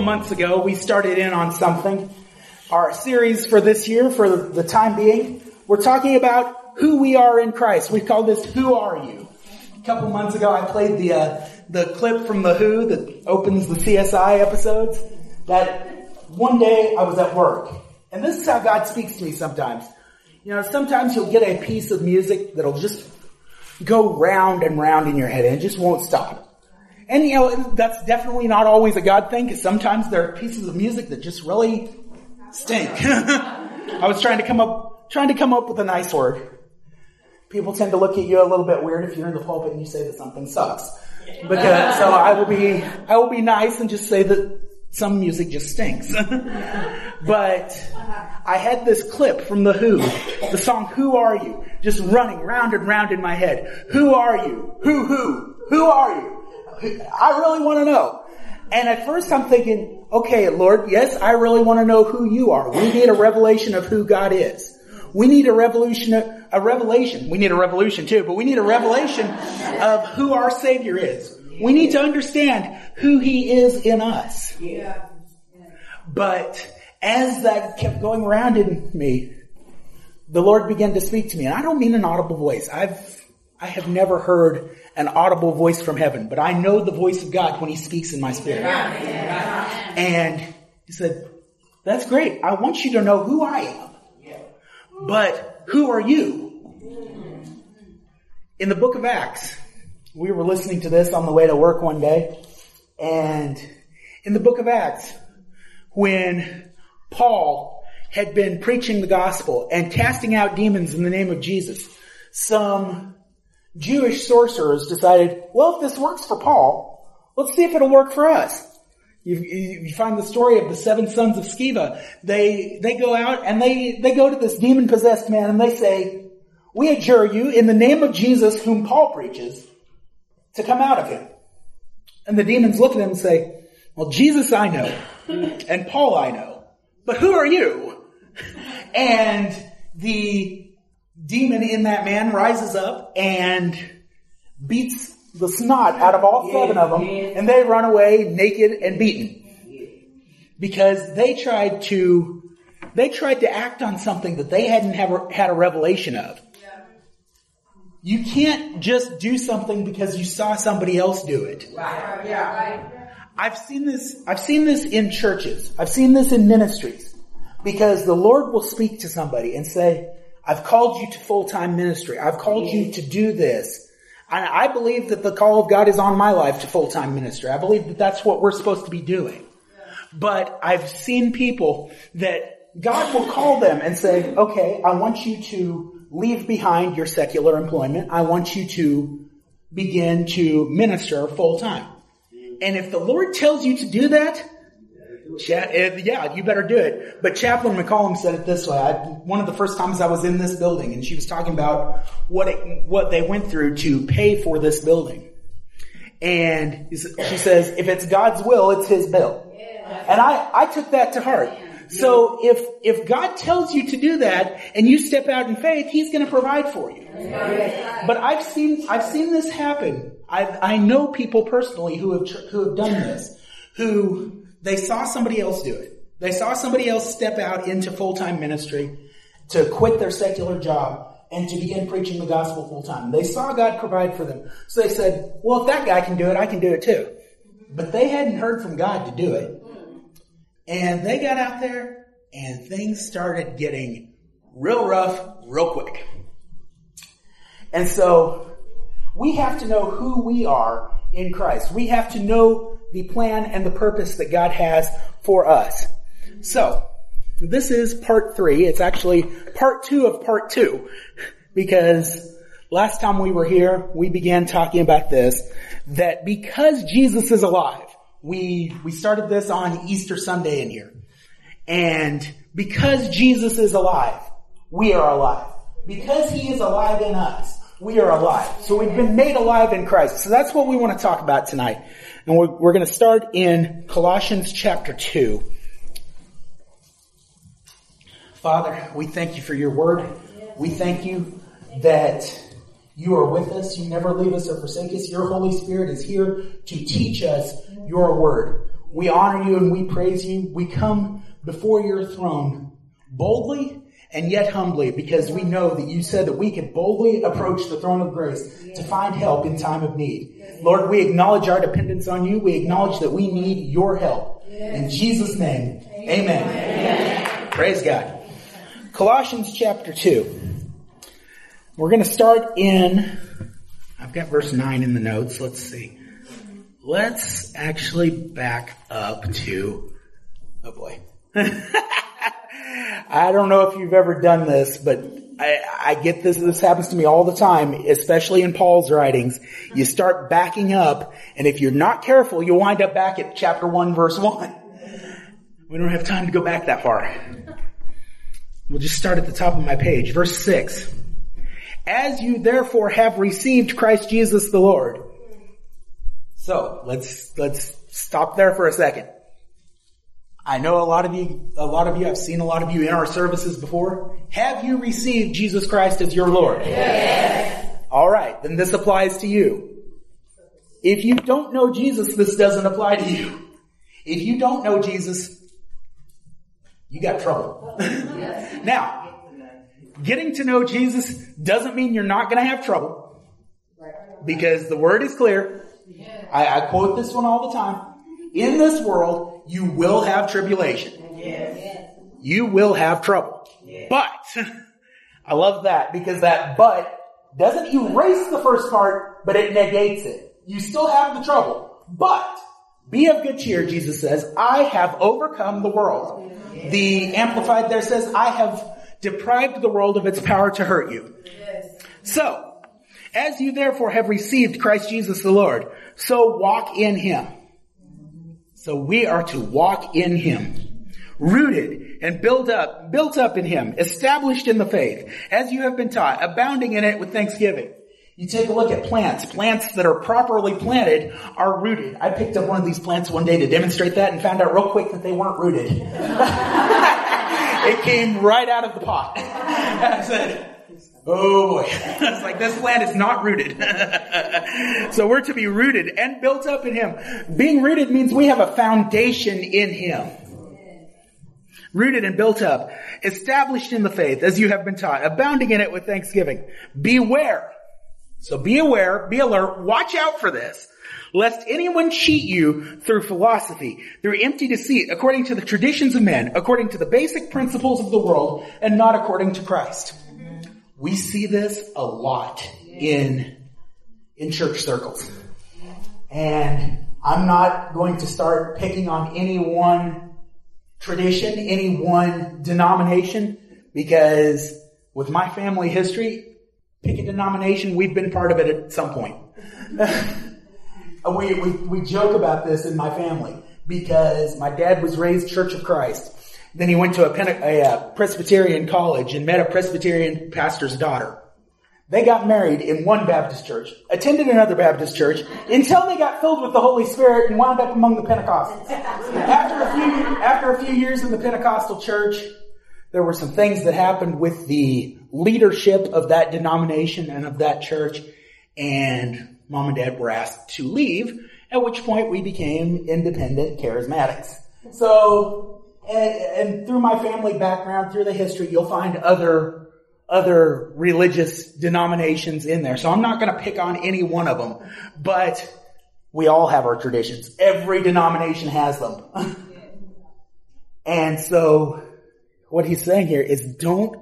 of months ago, we started in on something. Our series for this year, for the time being, we're talking about who we are in Christ. We call this, Who Are You? A couple months ago, I played the clip from The Who that opens the CSI episodes. That one day I was at work. And this is how God speaks to me sometimes. You know, sometimes you'll get a piece of music that'll just go round and round in your head and it just won't stop. And, you know, that's definitely not always a God thing, because sometimes there are pieces of music that just really stink. I was trying to come up with a nice word. People tend to look at you a little bit weird if you're in the pulpit and you say that something sucks. Because, so I will be nice and just say that some music just stinks. But I had this clip from The Who, the song Who Are You, just running round and round in my head. Who are you? Who are you? I really want to know. And at first I'm thinking, okay, Lord, yes, I really want to know who you are. We need a revelation of who God is. We need a revelation. We need a revolution too, but we need a revelation of who our Savior is. We need to understand who He is in us. Yeah. But as that kept going around in me, the Lord began to speak to me. And I don't mean an audible voice. I have never heard an audible voice from heaven, but I know the voice of God when He speaks in my spirit. Yeah. And He said, that's great. I want you to know who I am, but who are you? In the book of Acts, we were listening to this on the way to work one day. And in the book of Acts, when Paul had been preaching the gospel and casting out demons in the name of Jesus, some Jewish sorcerers decided, well, if this works for Paul, let's see if it'll work for us. You find the story of the seven sons of Sceva. They go out and they go to this demon-possessed man and they say, we adjure you in the name of Jesus, whom Paul preaches, to come out of him. And the demons look at him and say, well, Jesus I know, and Paul I know, but who are you? And the demon in that man rises up and beats the snot out of all seven of them, and they run away naked and beaten because they tried to act on something that they hadn't had a revelation of. You can't just do something because you saw somebody else do it. Right. Yeah. Right. I've seen this in churches. I've seen this in ministries, because the Lord will speak to somebody and say, I've called you to full-time ministry. I've called you to do this. And I believe that the call of God is on my life to full-time ministry. I believe that that's what we're supposed to be doing. But I've seen people that God will call them and say, okay, I want you to leave behind your secular employment. I want you to begin to minister full-time. And if the Lord tells you to do that, yeah, you better do it. But Chaplain McCollum said it this way. One of the first times I was in this building, and she was talking about what they went through to pay for this building. And she says, if it's God's will, it's His bill. And I took that to heart. So if God tells you to do that and you step out in faith, He's going to provide for you. But I've seen this happen. I know people personally who have done this, who they saw somebody else do it. They saw somebody else step out into full-time ministry, to quit their secular job and to begin preaching the gospel full-time. They saw God provide for them. So they said, well, if that guy can do it, I can do it too. But they hadn't heard from God to do it. And they got out there and things started getting real rough real quick. And so we have to know who we are in Christ. We have to know the plan and the purpose that God has for us. So, this is part 3. It's actually part 2 of part 2, because last time we were here, we began talking about this, that because Jesus is alive, we started this on Easter Sunday in here. And because Jesus is alive, we are alive. Because He is alive in us, we are alive. So we've been made alive in Christ. So that's what we want to talk about tonight. And we're going to start in Colossians chapter 2. Father, we thank You for Your word. We thank You that You are with us. You never leave us or forsake us. Your Holy Spirit is here to teach us Your word. We honor you and we praise you. We come before your throne boldly and yet humbly, because we know that you said that we could boldly approach the throne of grace to find help in time of need. Lord, we acknowledge our dependence on you. We acknowledge that we need your help. In Jesus' name, amen. Amen. Praise God. Colossians chapter 2. We're going to start in, I've got verse 9 in the notes. Let's see. Let's actually back up to, oh boy. I don't know if you've ever done this, but I get this. This happens to me all the time, especially in Paul's writings. You start backing up, and if you're not careful, you'll wind up back at chapter 1, verse 1. We don't have time to go back that far. We'll just start at the top of my page. Verse 6. As you therefore have received Christ Jesus the Lord. So let's stop there for a second. I know a lot of you, I've seen a lot of you in our services before. Have you received Jesus Christ as your Lord? Yes. All right, then this applies to you. If you don't know Jesus, this doesn't apply to you. If you don't know Jesus, you got trouble. Now, getting to know Jesus doesn't mean you're not going to have trouble, because the word is clear. I quote this one all the time. In this world, you will have tribulation. Yes. You will have trouble. Yes. But, I love that, because that but doesn't erase the first part, but it negates it. You still have the trouble. But, be of good cheer, Jesus says, I have overcome the world. Yes. The Amplified there says, I have deprived the world of its power to hurt you. Yes. So, as you therefore have received Christ Jesus the Lord, so walk in him. So we are to walk in him, rooted and built up in him, established in the faith, as you have been taught, abounding in it with thanksgiving. You take a look at plants. Plants that are properly planted are rooted. I picked up one of these plants one day to demonstrate that and found out real quick that they weren't rooted. It came right out of the pot. I said, oh boy. I was like, this plant is not rooted. So we're to be rooted and built up in him. Being rooted means we have a foundation in him. Rooted and built up. Established in the faith, as you have been taught. Abounding in it with thanksgiving. Beware. So be aware, be alert, watch out for this. Lest anyone cheat you through philosophy, through empty deceit, according to the traditions of men, according to the basic principles of the world, and not according to Christ. We see this a lot in church circles. And I'm not going to start picking on any one tradition, any one denomination, because with my family history, pick a denomination, we've been part of it at some point. We joke about this in my family, because my dad was raised Church of Christ. Then he went to a Presbyterian college and met a Presbyterian pastor's daughter. They got married in one Baptist church, attended another Baptist church, until they got filled with the Holy Spirit and wound up among the Pentecostals. After a few years in the Pentecostal church, there were some things that happened with the leadership of that denomination and of that church, and Mom and Dad were asked to leave, at which point we became independent charismatics. So, and through my family background, through the history, you'll find other religious denominations in there. So I'm not going to pick on any one of them, but we all have our traditions. Every denomination has them. And so what he's saying here is don't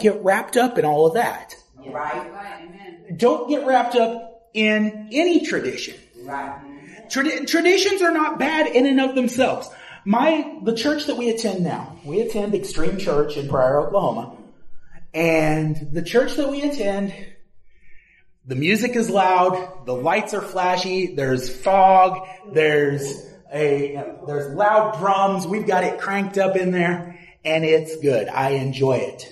get wrapped up in all of that. Right. Amen. Don't get wrapped up in any tradition. Right. Traditions are not bad in and of themselves. The church that we attend now, we attend Extreme Church in Pryor, Oklahoma. And the church that we attend, the music is loud, the lights are flashy, there's fog, there's loud drums, we've got it cranked up in there, and it's good. I enjoy it.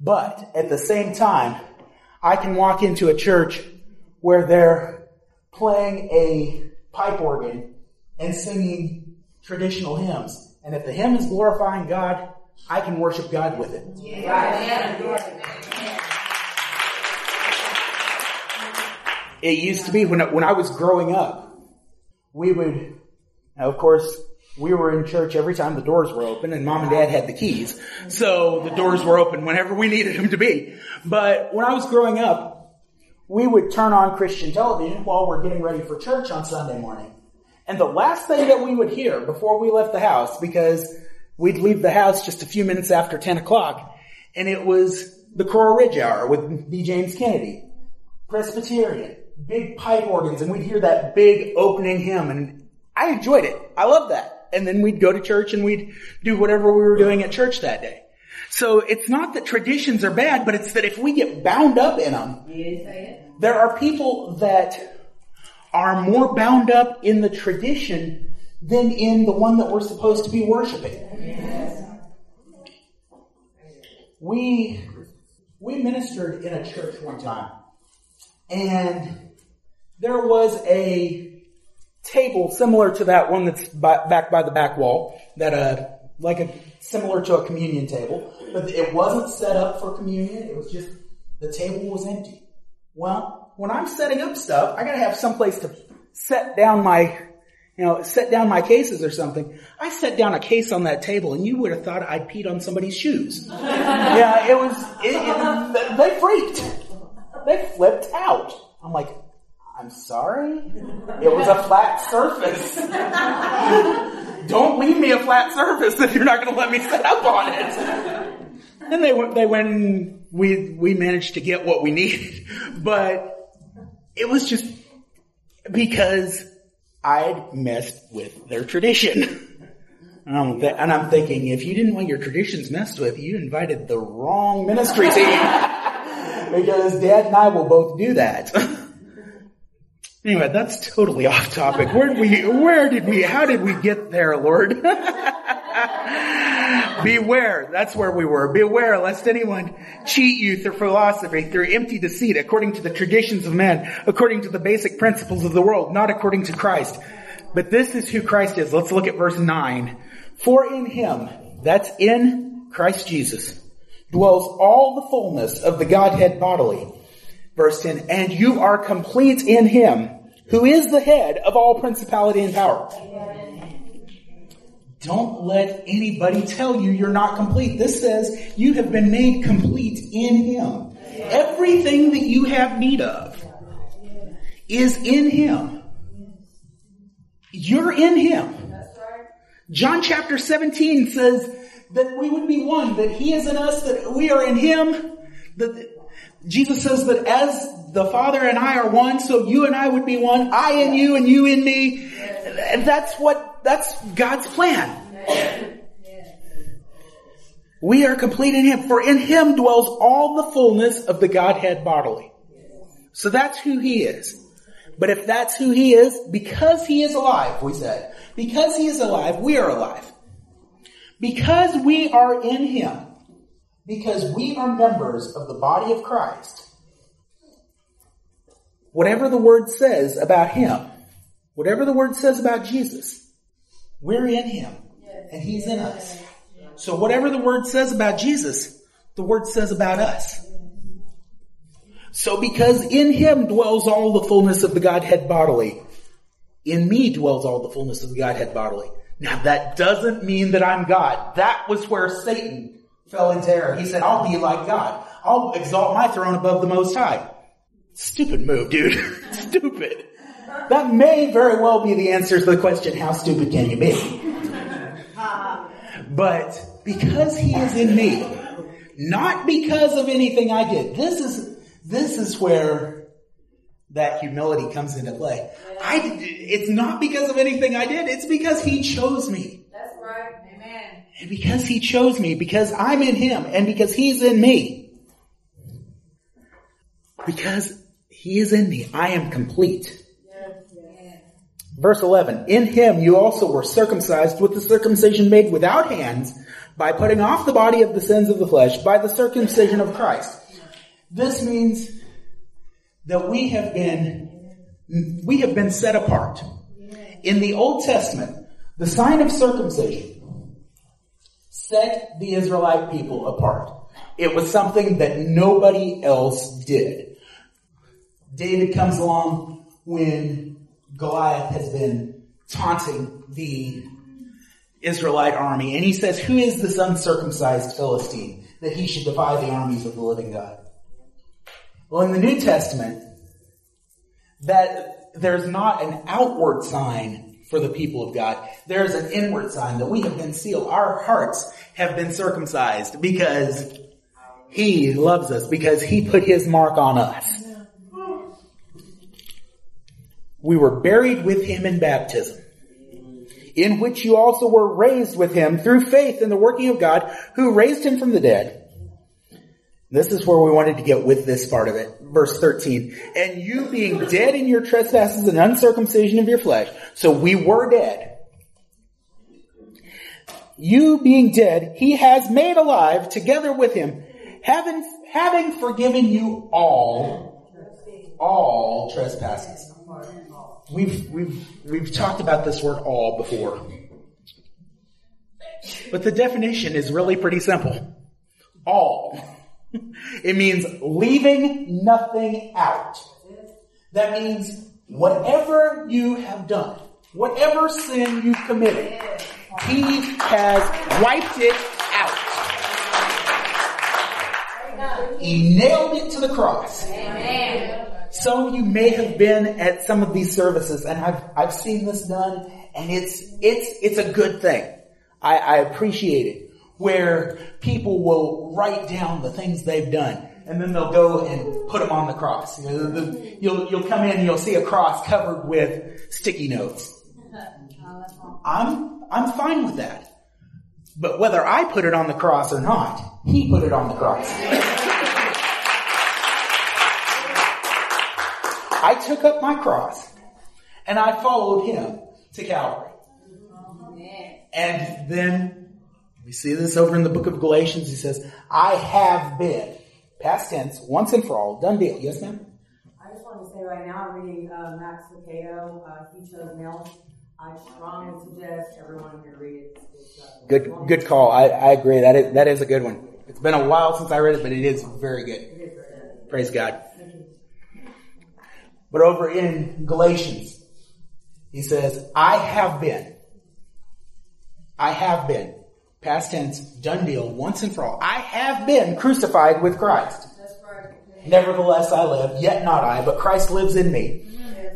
But at the same time, I can walk into a church where they're playing a pipe organ and singing traditional hymns. And if the hymn is glorifying God, I can worship God with it. It used to be when I was growing up, Now, of course, we were in church every time the doors were open, and Mom and Dad had the keys. So the doors were open whenever we needed them to be. But when I was growing up, we would turn on Christian television while we're getting ready for church on Sunday morning. And the last thing that we would hear before we left the house, because we'd leave the house just a few minutes after 10 o'clock, and it was the Coral Ridge Hour with D. James Kennedy, Presbyterian, big pipe organs, and we'd hear that big opening hymn, and I enjoyed it. I loved that. And then we'd go to church and we'd do whatever we were doing at church that day. So it's not that traditions are bad, but it's that if we get bound up in them, there are people that are more bound up in the tradition than in the one that we're supposed to be worshiping. Yes. We ministered in a church one time, and there was a table similar to that one that's back by the back wall, that similar to a communion table, but it wasn't set up for communion. It was just the table was empty. Well, when I'm setting up stuff, I gotta have someplace to set down my cases or something. I set down a case on that table, and you would have thought I'd peed on somebody's shoes. Yeah, it was, they freaked. They flipped out. I'm like, I'm sorry? It was a flat surface. Don't leave me a flat surface if you're not going to let me set up on it. And we managed to get what we needed, but it was just because I'd messed with their tradition. And I'm thinking, if you didn't want your traditions messed with, you invited the wrong ministry team. Because Dad and I will both do that. Anyway, that's totally off topic. How did we get there, Lord? Beware, that's where we were. Beware lest anyone cheat you through philosophy, through empty deceit, according to the traditions of men, according to the basic principles of the world, not according to Christ. But this is who Christ is. Let's look at verse 9. For in him, that's in Christ Jesus, dwells all the fullness of the Godhead bodily. Verse 10, and you are complete in him, who is the head of all principality and power. Don't let anybody tell you you're not complete. This says you have been made complete in him. Everything that you have need of is in him. You're in him. John chapter 17 says that we would be one, that he is in us, that we are in him. That Jesus says that as the Father and I are one, so you and I would be one. I in you and you in me. And that's God's plan. We are complete in him, for in him dwells all the fullness of the Godhead bodily. So that's who he is. But if that's who he is, because he is alive, we said. Because he is alive, we are alive. Because we are in him. Because we are members of the body of Christ. Whatever the word says about him, whatever the word says about Jesus, we're in him and he's in us. So whatever the word says about Jesus, the word says about us. So because in him dwells all the fullness of the Godhead bodily, in me dwells all the fullness of the Godhead bodily. Now that doesn't mean that I'm God. That was where Satan fell in terror. He said, I'll be like God. I'll exalt my throne above the Most High. Stupid move, dude. Stupid. That may very well be the answer to the question, how stupid can you be? But because he is in me, not because of anything I did. This is where that humility comes into play. It's not because of anything I did. It's because he chose me. That's right. Amen. And because he chose me, because I'm in him, and because he's in me. Because he is in me, I am complete. Verse 11, in him you also were circumcised with the circumcision made without hands, by putting off the body of the sins of the flesh, by the circumcision of Christ. This means that we have been set apart. In the Old Testament, the sign of circumcision set the Israelite people apart. It was something that nobody else did. David comes along when Goliath has been taunting the Israelite army. And he says, who is this uncircumcised Philistine that he should defy the armies of the living God? Well, in the New Testament, that there's not an outward sign for the people of God. There's an inward sign that we have been sealed. Our hearts have been circumcised because he loves us, because he put his mark on us. We were buried with him in baptism, in which you also were raised with him through faith in the working of God, who raised him from the dead. This is where we wanted to get with this part of it. Verse 13. And you being dead in your trespasses and uncircumcision of your flesh. So we were dead. You being dead, he has made alive together with him, having forgiven you all trespasses. We've talked about this word all before. But the definition is really pretty simple. All. It means leaving nothing out. That means whatever you have done, whatever sin you've committed, he has wiped it out. He nailed it to the cross. Some of you may have been at some of these services, and I've seen this done, and it's a good thing. I appreciate it. Where people will write down the things they've done, and then they'll go and put them on the cross. You know, you'll come in and you'll see a cross covered with sticky notes. I'm fine with that. But whether I put it on the cross or not, he put it on the cross. I took up my cross, and I followed him to Calvary. And then we see this over in the book of Galatians. He says, I have been, past tense, once and for all, done deal. Yes, ma'am? I just want to say right now, I'm reading Max Lucado, He Chose Milk. I strongly suggest everyone here read it. Good call. I agree. That is a good one. It's been a while since I read it, but it is very good. It is very good. Praise God. But over in Galatians, he says, I have been. Past tense, done deal, once and for all. I have been crucified with Christ. Nevertheless I live, yet not I, but Christ lives in me.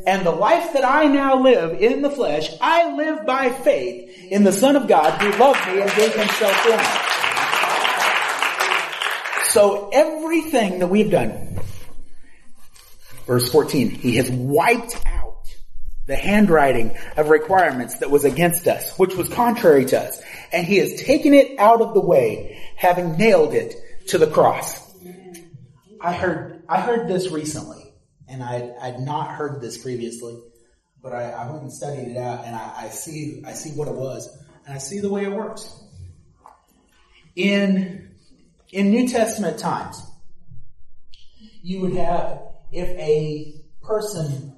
And the life that I now live in the flesh, I live by faith in the Son of God who loved me and gave himself for me. So everything that we've done, verse 14, he has wiped out the handwriting of requirements that was against us, which was contrary to us. And he has taken it out of the way, having nailed it to the cross. I heard this recently, and I'd not heard this previously, but I went and studied it out, and I see what it was, and I see the way it works. In New Testament times, you would have, if a person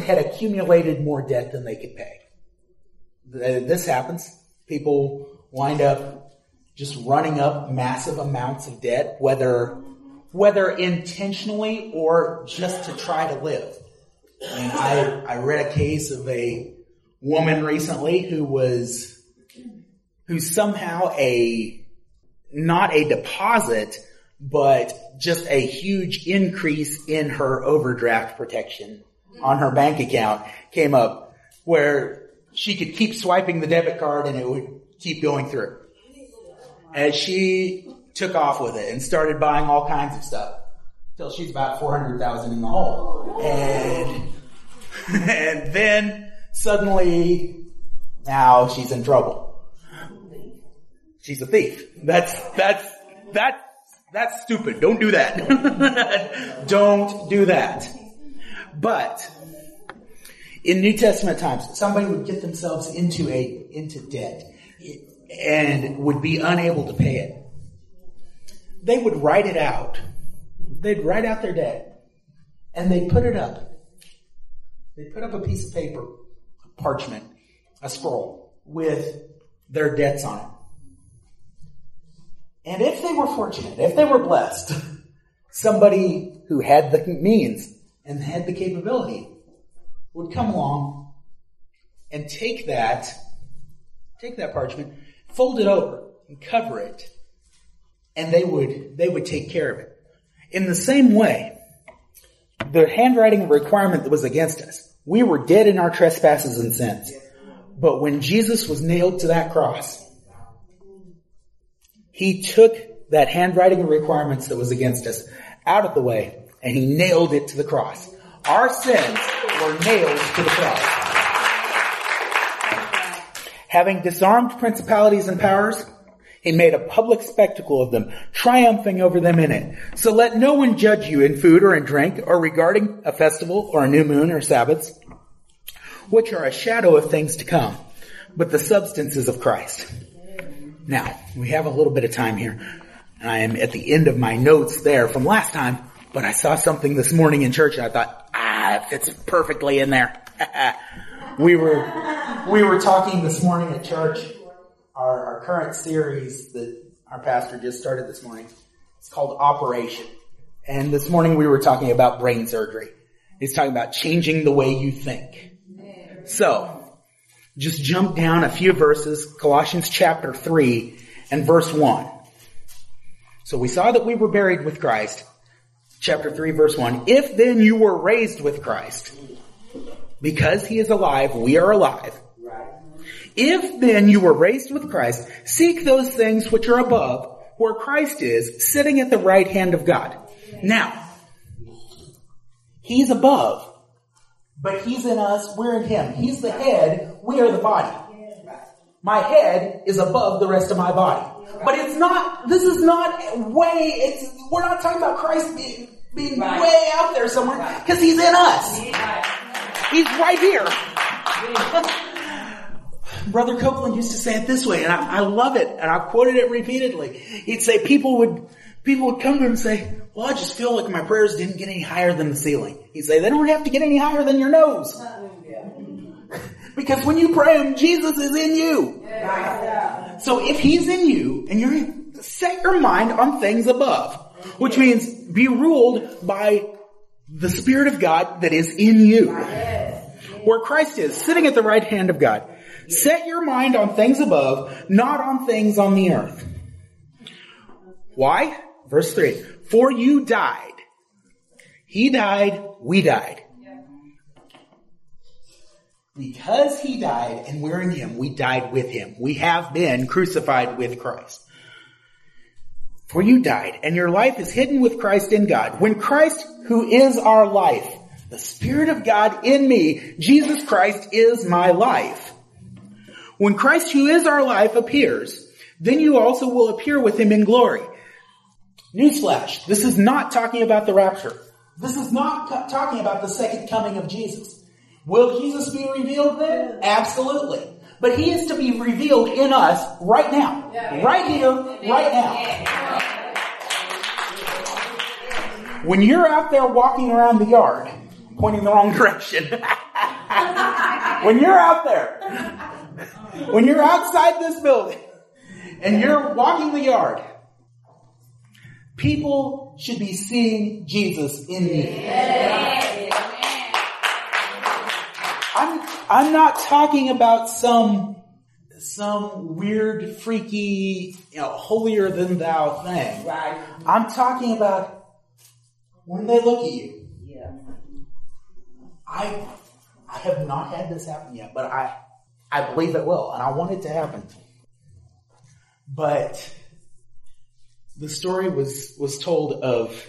had accumulated more debt than they could pay. This happens. People wind up just running up massive amounts of debt, whether intentionally or just to try to live. And I read a case of a woman recently who somehow not a deposit, but just a huge increase in her overdraft protection on her bank account came up, where she could keep swiping the debit card and it would keep going through. And she took off with it and started buying all kinds of stuff till she's about $400,000 in the hole. And then suddenly now she's in trouble. She's a thief. That's stupid. Don't do that. Don't do that. But in New Testament times, somebody would get themselves into debt and would be unable to pay it. They would write it out. They'd write out their debt, and they'd put it up. They'd put up a piece of paper, a parchment, a scroll with their debts on it. And if they were fortunate, if they were blessed, somebody who had the means and had the capability would come along and take that parchment, fold it over and cover it, and they would take care of it. In the same way, the handwriting requirement that was against us, we were dead in our trespasses and sins. But when Jesus was nailed to that cross, he took that handwriting requirements that was against us out of the way, and he nailed it to the cross. Our sins were nailed to the cross. Having disarmed principalities and powers, he made a public spectacle of them, triumphing over them in it. So let no one judge you in food or in drink, or regarding a festival or a new moon or Sabbaths, which are a shadow of things to come, but the substance is of Christ. Now, we have a little bit of time here, and I am at the end of my notes there from last time, but I saw something this morning in church, and I thought, it fits perfectly in there. We were talking this morning at church. Our current series that our pastor just started this morning, it's called Operation. And this morning we were talking about brain surgery. He's talking about changing the way you think. So, just jump down a few verses, Colossians chapter 3 and verse 1. So we saw that we were buried with Christ. Chapter 3 verse 1. If then you were raised with Christ, because he is alive, we are alive. If then you were raised with Christ, seek those things which are above, where Christ is, sitting at the right hand of God. Now, he's above, but he's in us, we're in him. He's the head, we are the body. My head is above the rest of my body. But we're not talking about Christ being way out there somewhere, because he's in us. He's right here. Brother Copeland used to say it this way, and I love it, and I've quoted it repeatedly. He'd say people would come to him and say, well, I just feel like my prayers didn't get any higher than the ceiling. He'd say, they don't have to get any higher than your nose. Because when you pray, Jesus is in you. Yeah. So if he's in you, and you set your mind on things above, which means be ruled by the Spirit of God that is in you. Where Christ is, sitting at the right hand of God. Set your mind on things above, not on things on the earth. Why? Verse 3. For you died. He died, we died. Because he died and we're in him, we died with him. We have been crucified with Christ. For you died, and your life is hidden with Christ in God. When Christ, who is our life, the Spirit of God in me, Jesus Christ is my life. When Christ, who is our life, appears, then you also will appear with him in glory. Newsflash, this is not talking about the rapture. This is not talking about the second coming of Jesus. Will Jesus be revealed then? Absolutely. But he is to be revealed in us right now. Right here, right now. When you're out there walking around the yard, pointing the wrong direction. When you're out there... When you're outside this building and you're walking the yard, people should be seeing Jesus in you. I'm not talking about some weird, freaky, holier than thou thing. I'm talking about when they look at you. I have not had this happen yet, but I believe it will, and I want it to happen. But the story was told of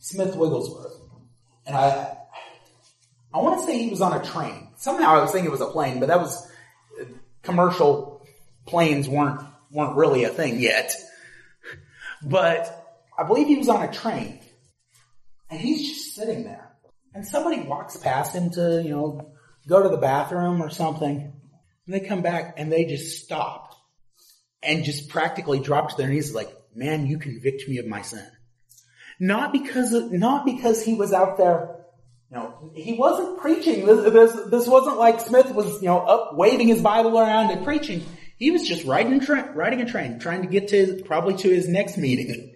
Smith Wigglesworth. And I want to say he was on a train. Somehow I was thinking it was a plane, but that was commercial planes weren't really a thing yet. But I believe he was on a train, and he's just sitting there. And somebody walks past him to, go to the bathroom or something. And they come back and they just stopped and just practically dropped to their knees like, man, you convict me of my sin. Not because he was out there, he wasn't preaching. This wasn't like Smith was, up waving his Bible around and preaching. He was just riding a train, trying to get to his next meeting.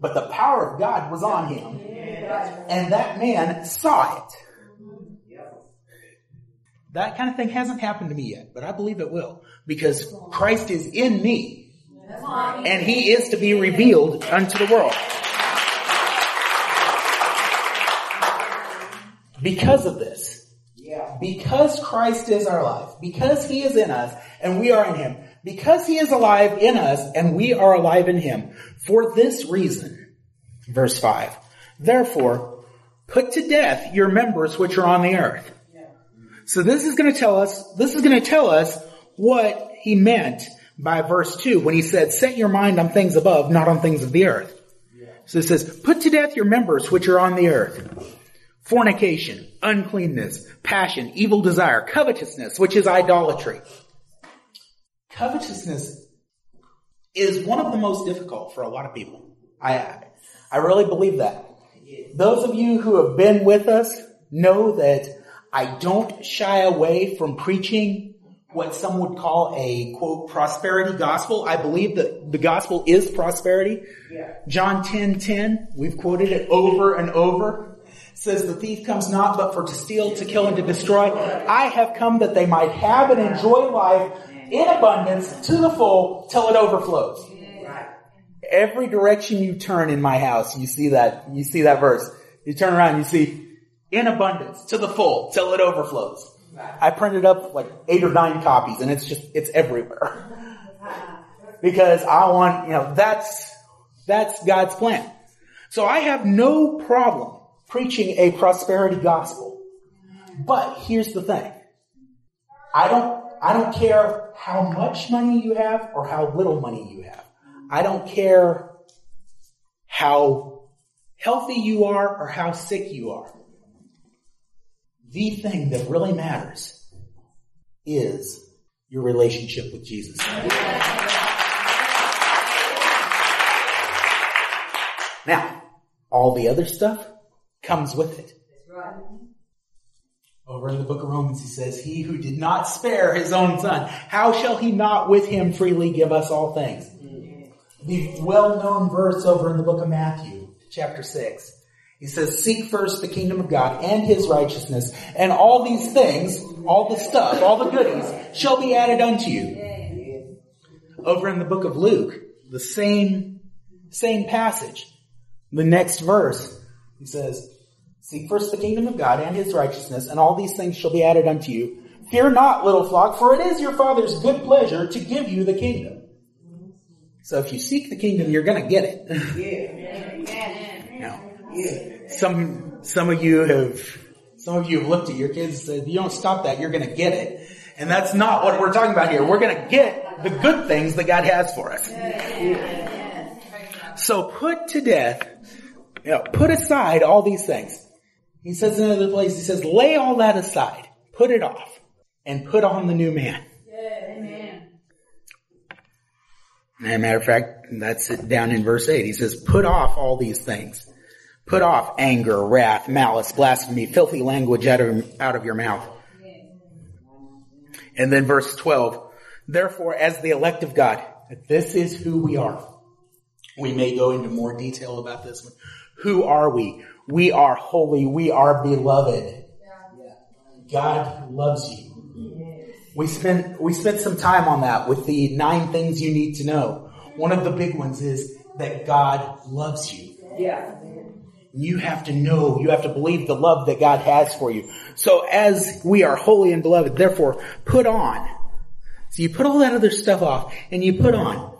But the power of God was on him. And that man saw it. That kind of thing hasn't happened to me yet, but I believe it will, because Christ is in me and he is to be revealed unto the world. Because of this, because Christ is our life, because he is in us and we are in him, because he is alive in us and we are alive in him. For this reason, verse 5, therefore, put to death your members which are on the earth. So this is going to tell us what he meant by verse 2 when he said, set your mind on things above, not on things of the earth. Yeah. So it says, put to death your members which are on the earth. Fornication, uncleanness, passion, evil desire, covetousness, which is idolatry. Covetousness is one of the most difficult for a lot of people. I really believe that. Those of you who have been with us know that I don't shy away from preaching what some would call a, quote, prosperity gospel. I believe that the gospel is prosperity. Yeah. John 10:10, we've quoted it over and over, says the thief comes not but for to steal, to kill, and to destroy. I have come that they might have and enjoy life in abundance to the full till it overflows. Right. Every direction you turn in my house, you see that verse. You turn around, you see in abundance, to the full, till it overflows. I printed up like 8 or 9 copies, and it's everywhere. Because I want, that's God's plan. So I have no problem preaching a prosperity gospel. But here's the thing. I don't care how much money you have or how little money you have. I don't care how healthy you are or how sick you are. The thing that really matters is your relationship with Jesus. Now, all the other stuff comes with it. Over in the book of Romans, he says, he who did not spare his own son, how shall he not with him freely give us all things? The well-known verse over in the book of Matthew, chapter 6. He says, seek first the kingdom of God and his righteousness, and all these things, all the stuff, all the goodies, shall be added unto you. Over in the book of Luke, the same passage, the next verse, he says, seek first the kingdom of God and his righteousness, and all these things shall be added unto you. Fear not, little flock, for it is your Father's good pleasure to give you the kingdom. So if you seek the kingdom, you're going to get it. Some of you have looked at your kids and said, if you don't stop that, you're going to get it. And that's not what we're talking about here. We're going to get the good things that God has for us. So put to death, put aside all these things. He says in another place, he says, lay all that aside, put it off, and put on the new man. As a matter of fact, that's it down in verse 8. He says, put off all these things. Put off anger, wrath, malice, blasphemy, filthy language out of your mouth. And then verse 12, therefore, as the elect of God, this is who we are. We may go into more detail about this one. Who are we? We are holy. We are beloved. God loves you. We spent some time on that with the 9 things you need to know. One of the big ones is that God loves you. Yeah. You have to know, you have to believe the love that God has for you. So as we are holy and beloved, therefore, put on. So you put all that other stuff off, and you put on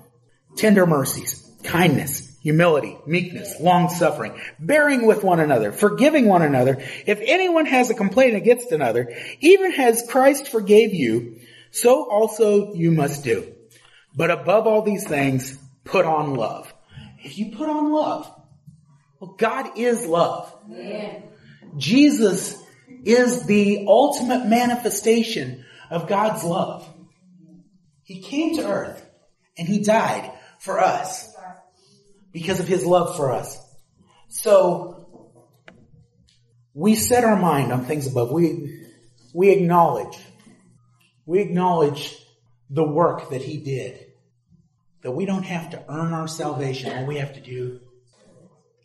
tender mercies, kindness, humility, meekness, long-suffering, bearing with one another, forgiving one another. If anyone has a complaint against another, even as Christ forgave you, so also you must do. But above all these things, put on love. If you put on love, well, God is love. Yeah. Jesus is the ultimate manifestation of God's love. He came to earth and he died for us because of his love for us. So we set our mind on things above. We acknowledge the work that he did, that we don't have to earn our salvation. All we have to do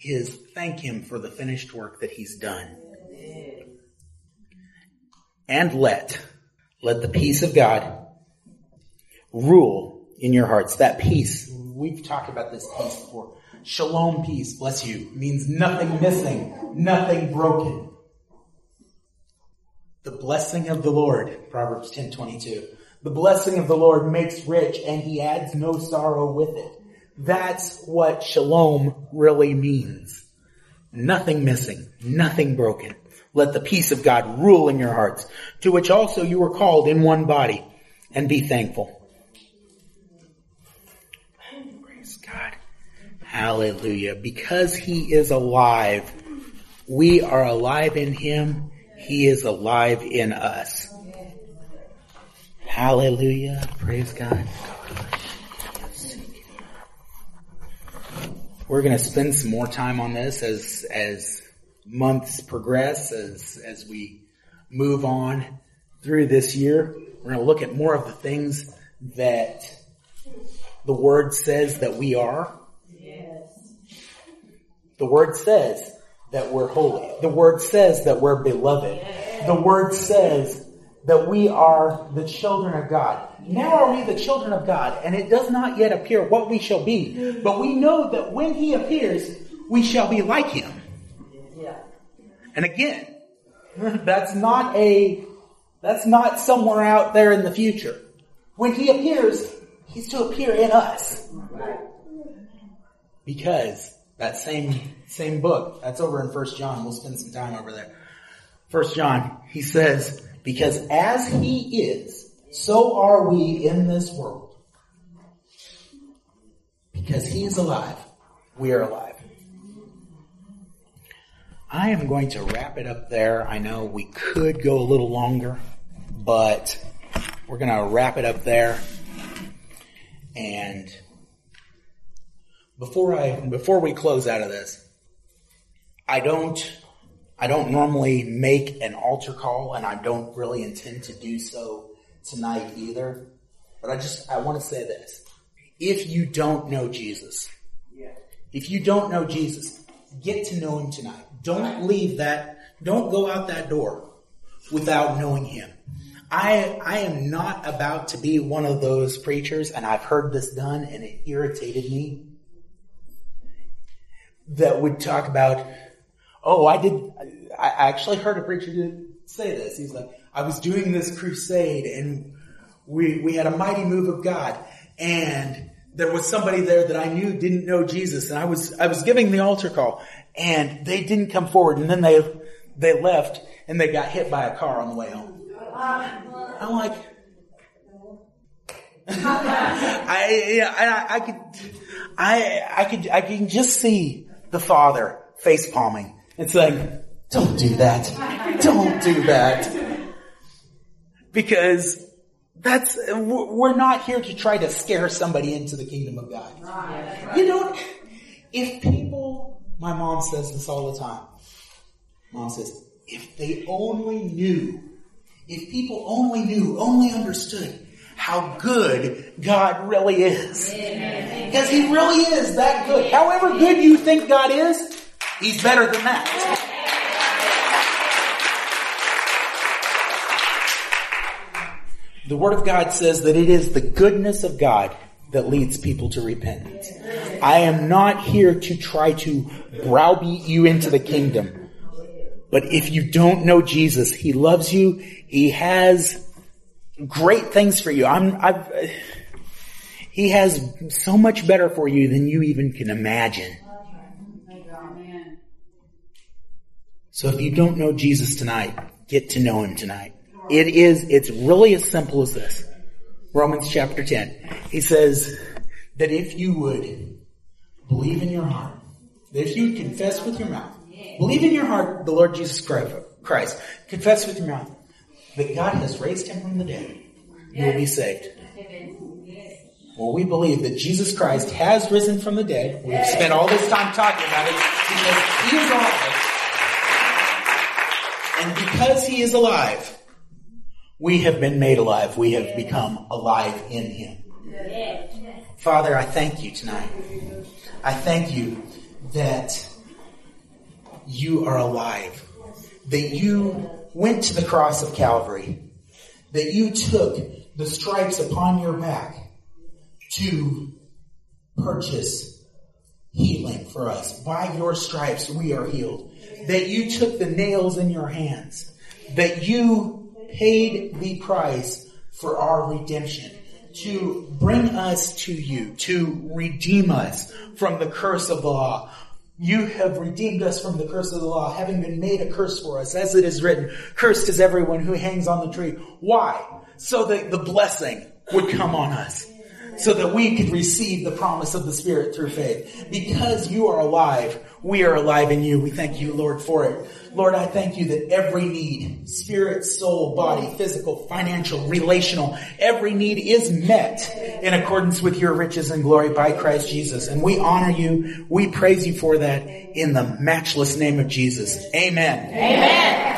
is thank him for the finished work that he's done. And let Let the peace of God rule in your hearts. That peace, we've talked about this peace before. Shalom peace, bless you, means nothing missing, nothing broken. The blessing of the Lord, Proverbs 10:22. The blessing of the Lord makes rich, and he adds no sorrow with it. That's what shalom really means. Nothing missing, nothing broken. Let the peace of God rule in your hearts, to which also you were called in one body, and be thankful. Praise God. Hallelujah. Because he is alive, we are alive in him. He is alive in us. Hallelujah. Praise God. We're going to spend some more time on this as months progress, as we move on through this year. We're going to look at more of the things that the Word says that we are. Yes. The Word says that we're holy. The Word says that we're beloved. Yes. The Word says that we are the children of God. Now are we the children of God, and it does not yet appear what we shall be. But we know that when he appears, we shall be like him. Yeah. And again, that's not somewhere out there in the future. When he appears, he's to appear in us. Because that same book, that's over in 1st John, we'll spend some time over there. 1st John, he says, because as he is, so are we in this world. Because he is alive, we are alive. I am going to wrap it up there. I know we could go a little longer, but we're going to wrap it up there. And before we close out of this, I don't normally make an altar call, and I don't really intend to do so tonight either. But I want to say this. If you don't know Jesus, get to know him tonight. Don't leave that, don't go out that door without knowing him. I am not about to be one of those preachers, and I've heard this done, and it irritated me, that would talk about, I actually heard a preacher say this. He's like, I was doing this crusade, and we had a mighty move of God, and there was somebody there that I knew didn't know Jesus, and I was giving the altar call, and they didn't come forward, and then they left, and they got hit by a car on the way home. I'm like, I can just see the Father face palming. It's like, don't do that. Don't do that. Because we're not here to try to scare somebody into the kingdom of God. Right. You know, my mom says this all the time. Mom says, if people only understood how good God really is. Because he really is that good. However good you think God is, he's better than that. The Word of God says that it is the goodness of God that leads people to repentance. I am not here to try to browbeat you into the kingdom. But if you don't know Jesus, he loves you. He has great things for you. He has so much better for you than you even can imagine. So if you don't know Jesus tonight, get to know him tonight. It's really as simple as this. Romans chapter 10. He says that if you would believe in your heart, that if you would confess with your mouth, believe in your heart the Lord Jesus Christ, confess with your mouth that God has raised him from the dead, you will be saved. Well, we believe that Jesus Christ has risen from the dead. We've spent all this time talking about it because he is alive. And because he is alive, we have been made alive. We have become alive in him. Father, I thank you tonight. I thank you that you are alive, that you went to the cross of Calvary, that you took the stripes upon your back to purchase healing for us. By your stripes we are healed. That you took the nails in your hands. That you paid the price for our redemption. To bring us to you. To redeem us from the curse of the law. You have redeemed us from the curse of the law, having been made a curse for us, as it is written, cursed is everyone who hangs on the tree. Why? So that the blessing would come on us, so that we could receive the promise of the Spirit through faith. Because you are alive, we are alive in you. We thank you, Lord, for it. Lord, I thank you that every need, spirit, soul, body, physical, financial, relational, every need is met in accordance with your riches and glory by Christ Jesus. And we honor you. We praise you for that in the matchless name of Jesus. Amen. Amen.